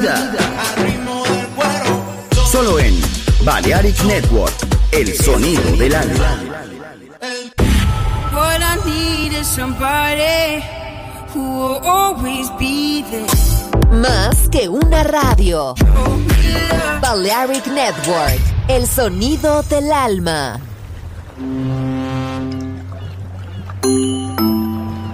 vida. Solo en Balearic Network, el sonido del alma. What I need is somebody who will always be there. Más que una radio. Balearic Network, el sonido del alma.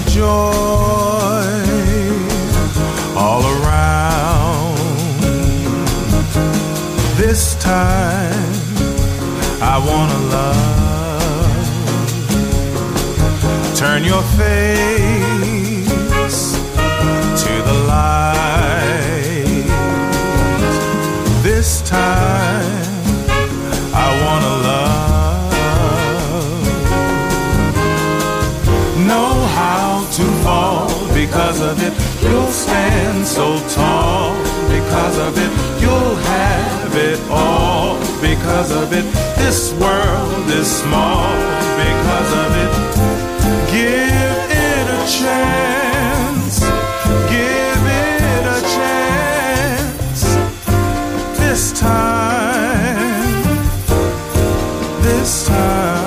of joy all around. This time I wanna love. Turn your face to the light. This time I wanna love. Know how to fall because of it. You'll stand so tall because of it. You'll have it all because of it. This world is small because of it. Give it a chance. Give it a chance. This time. This time.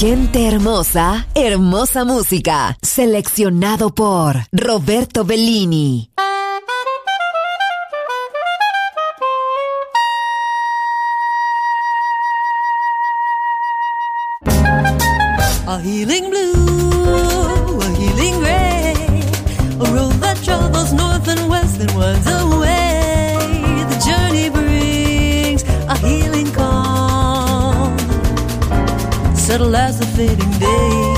Gente hermosa, hermosa música, seleccionado por Roberto Bellini. A healing blue, a healing gray, a road that travels north and west and winds away. The journey brings a healing calm, settle as the fading day,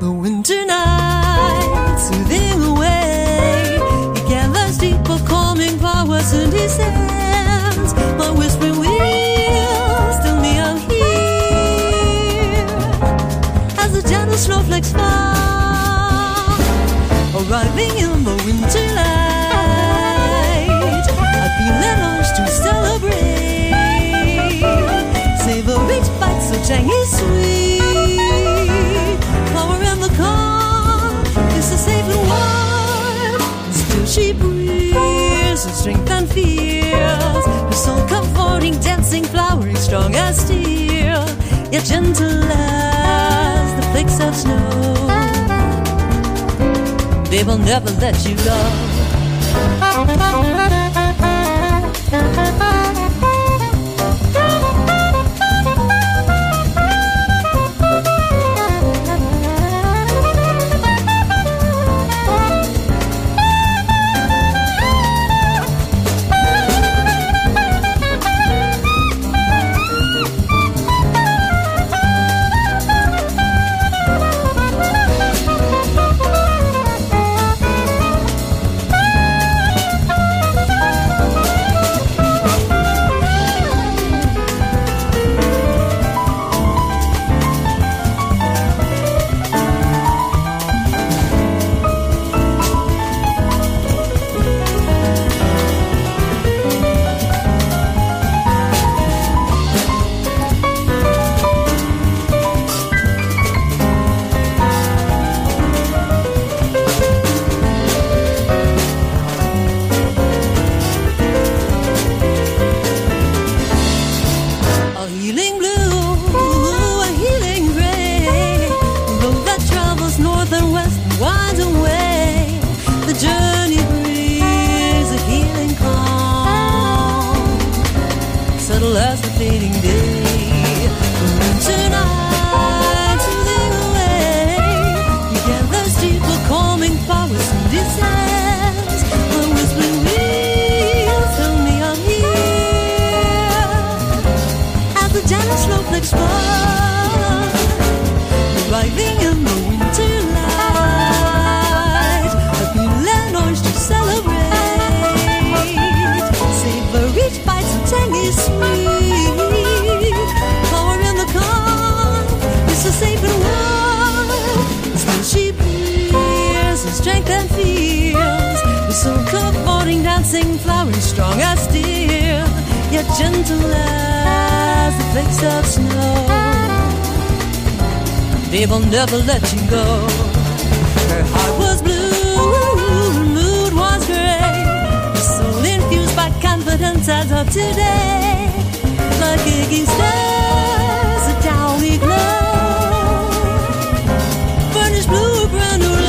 the winter night soothing away. He gathers deep of calming powers in his hands. My whispering wheels tell me I'm here, as the gentle snowflakes fall, arriving in the winter light. I feel an urge to celebrate, savor each bite so tangy sweet. She breathes with strength and fears, her soul comforting, dancing, flowering, strong as steel, yet gentle as the flakes of snow. They will never let you go. Feels, we're so comforting, dancing, flowering, strong as steel, yet gentle as the flakes of snow. They will never let you go. Her heart was blue, mood was gray, soul infused by confidence as of today. Like kicking stars, a downy glow, burnished blue, brand new love.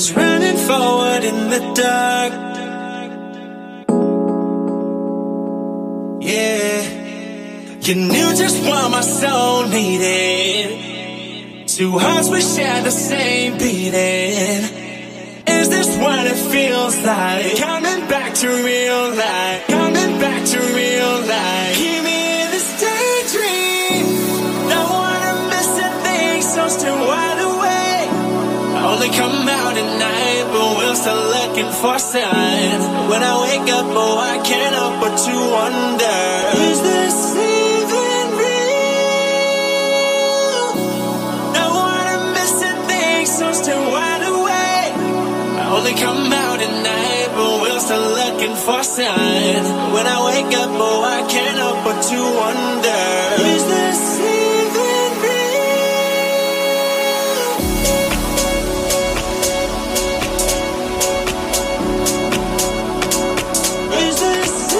Just running forward in the dark. Yeah, you knew just what my soul needed. Two hearts we share the same beating. Is this what it feels like? Coming back to real life. Coming back to real life. Keep me in this daydream. Don't wanna miss a thing, so still wide awake. Only come back night, but we're still looking for signs. When I wake up, oh, I can't help but to wonder, is this even real? Don't wanna miss a thing, so still wide awake. I only come out at night, but we're still looking for signs. When I wake up, oh, I can't help but to wonder, is this even real? Is this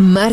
mar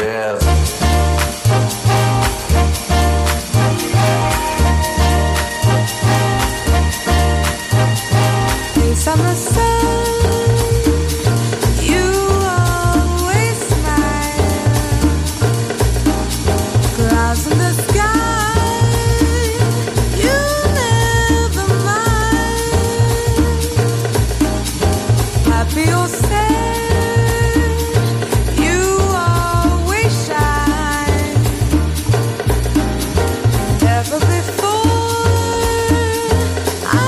Yeah. Summer sun, you always smile. Clouds in the sky, you never mind. Happy or sad, you always shine. Never before. Bye.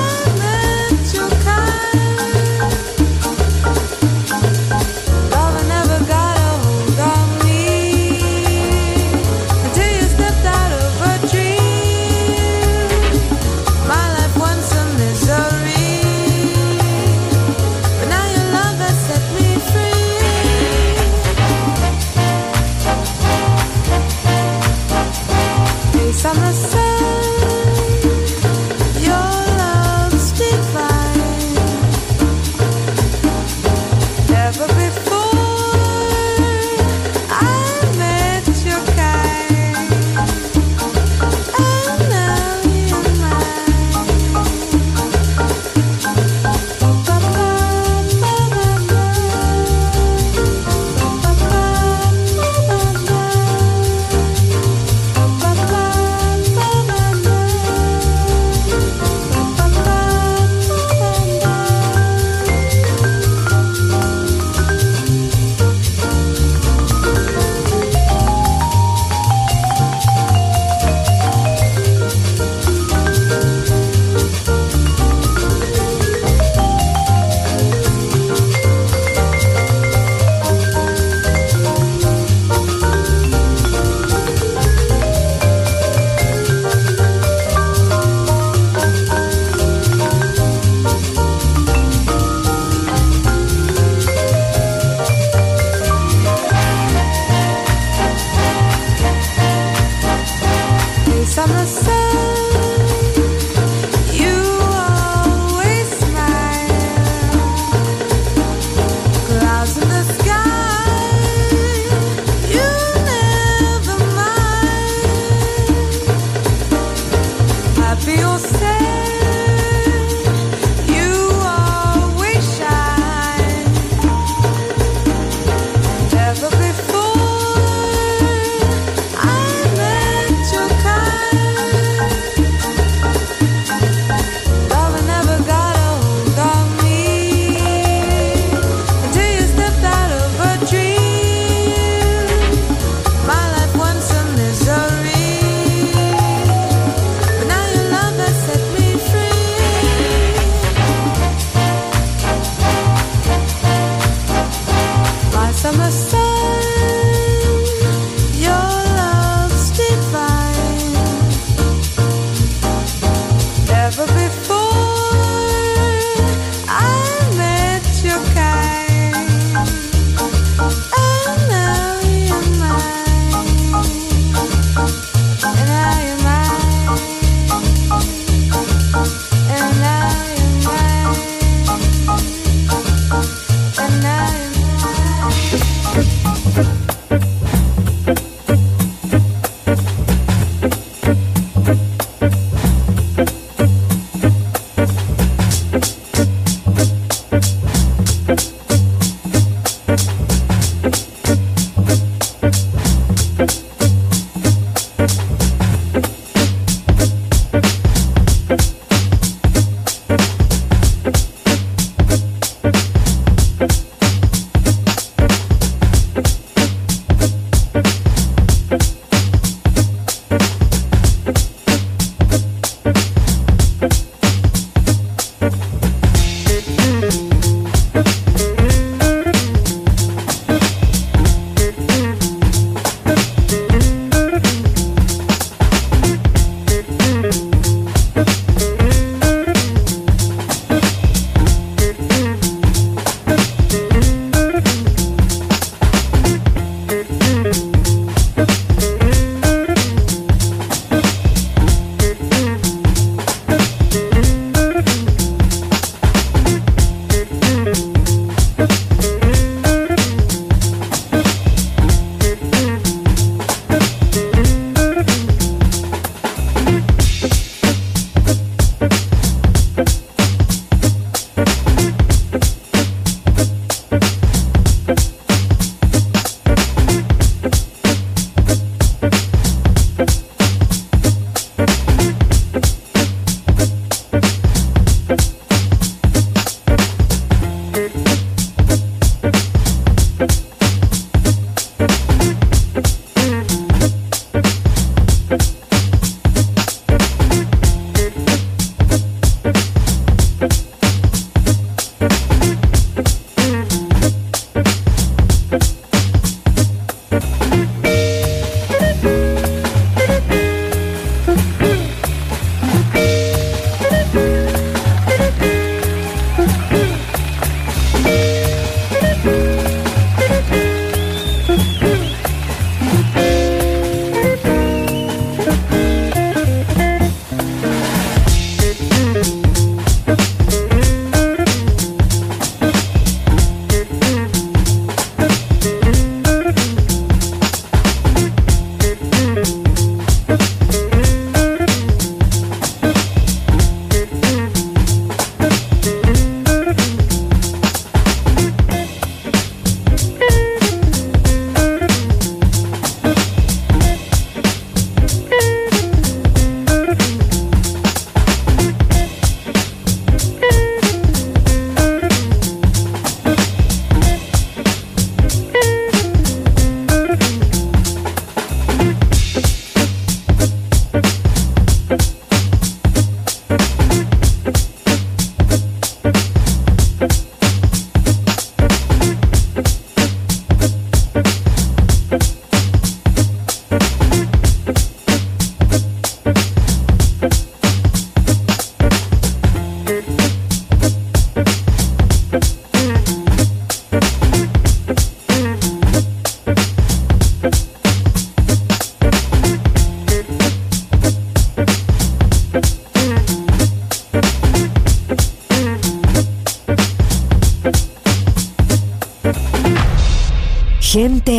Gente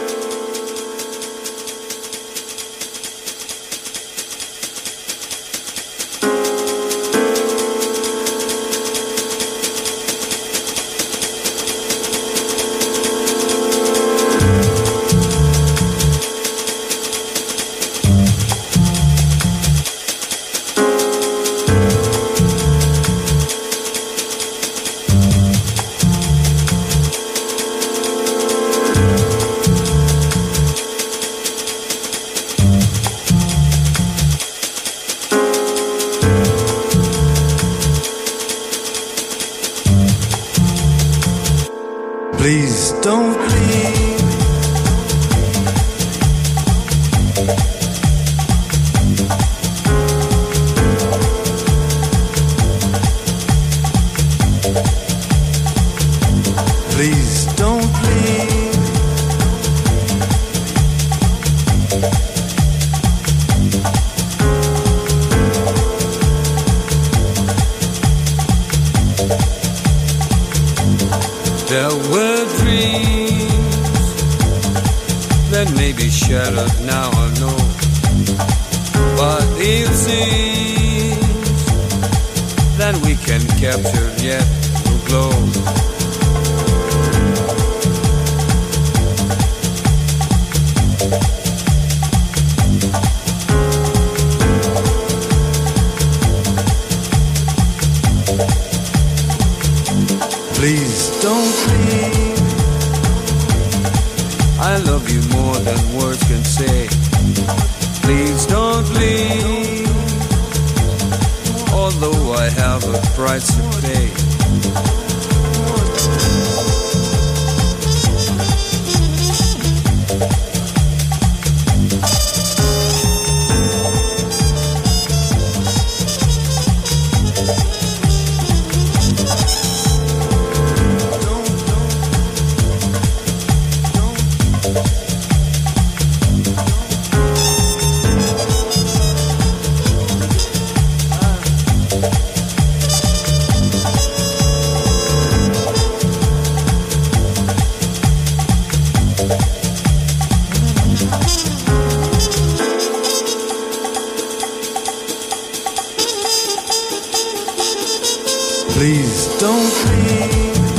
Please don't leave.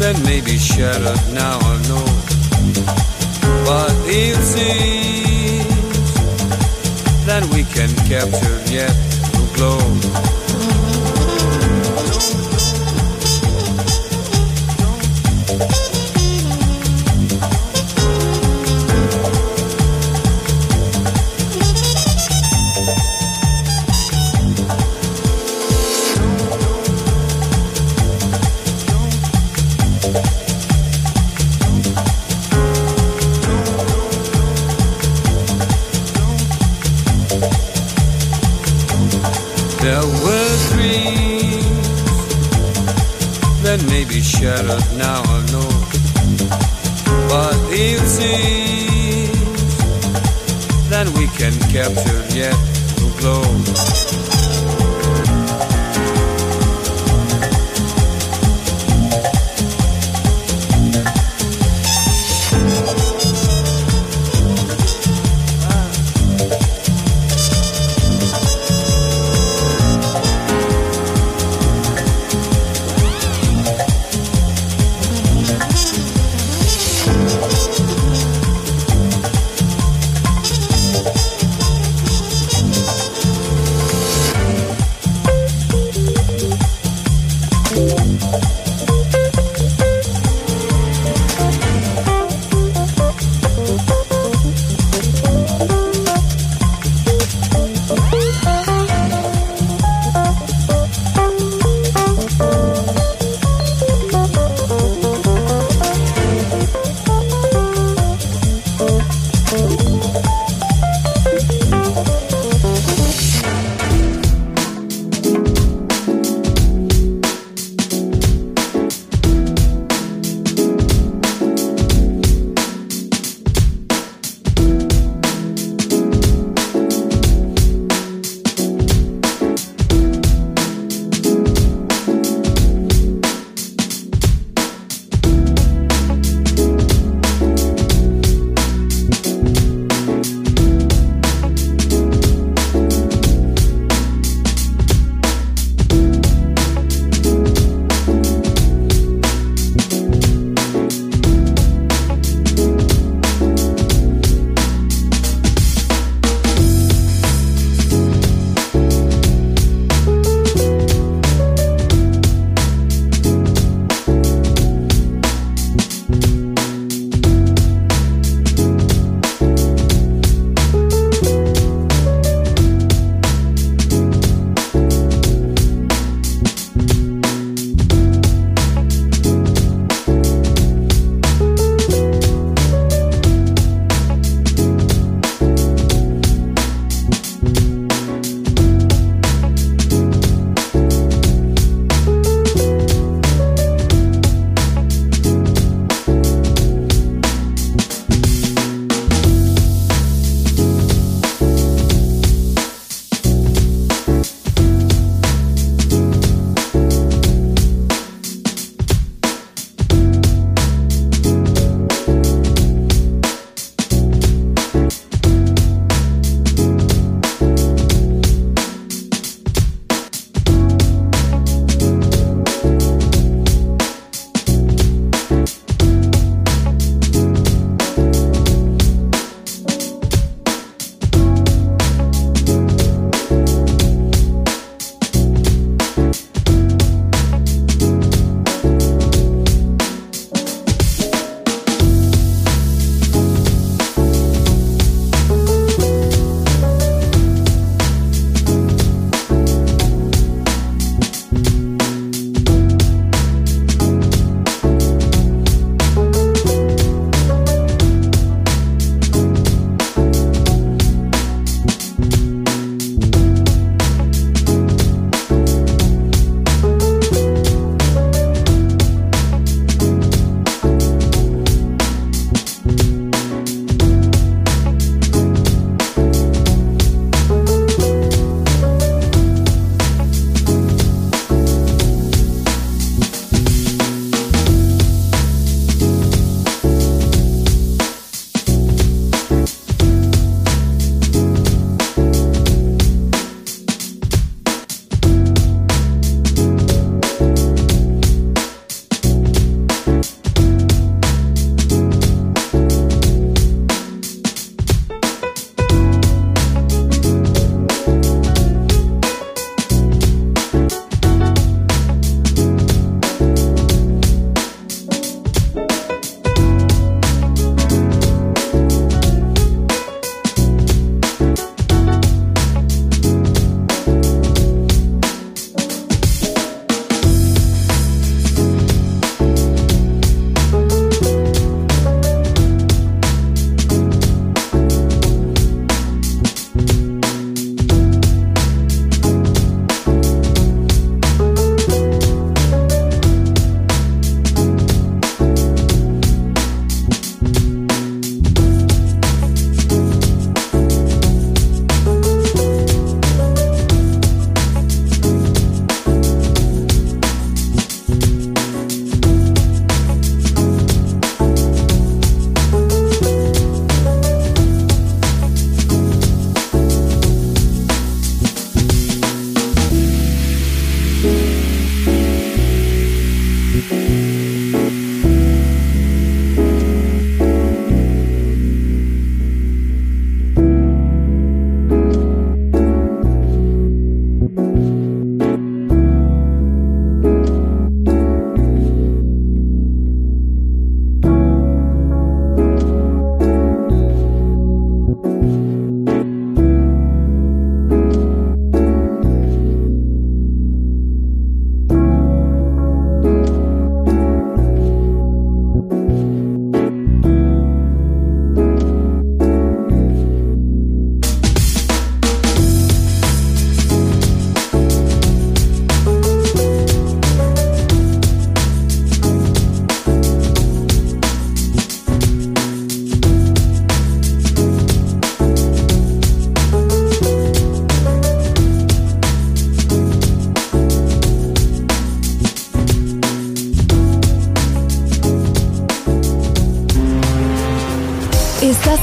That may be shattered now, I know, but it seems that we can capture yet the glow. Shattered now, I know, but it seems that we can capture yet the glow.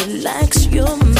Relax your mind.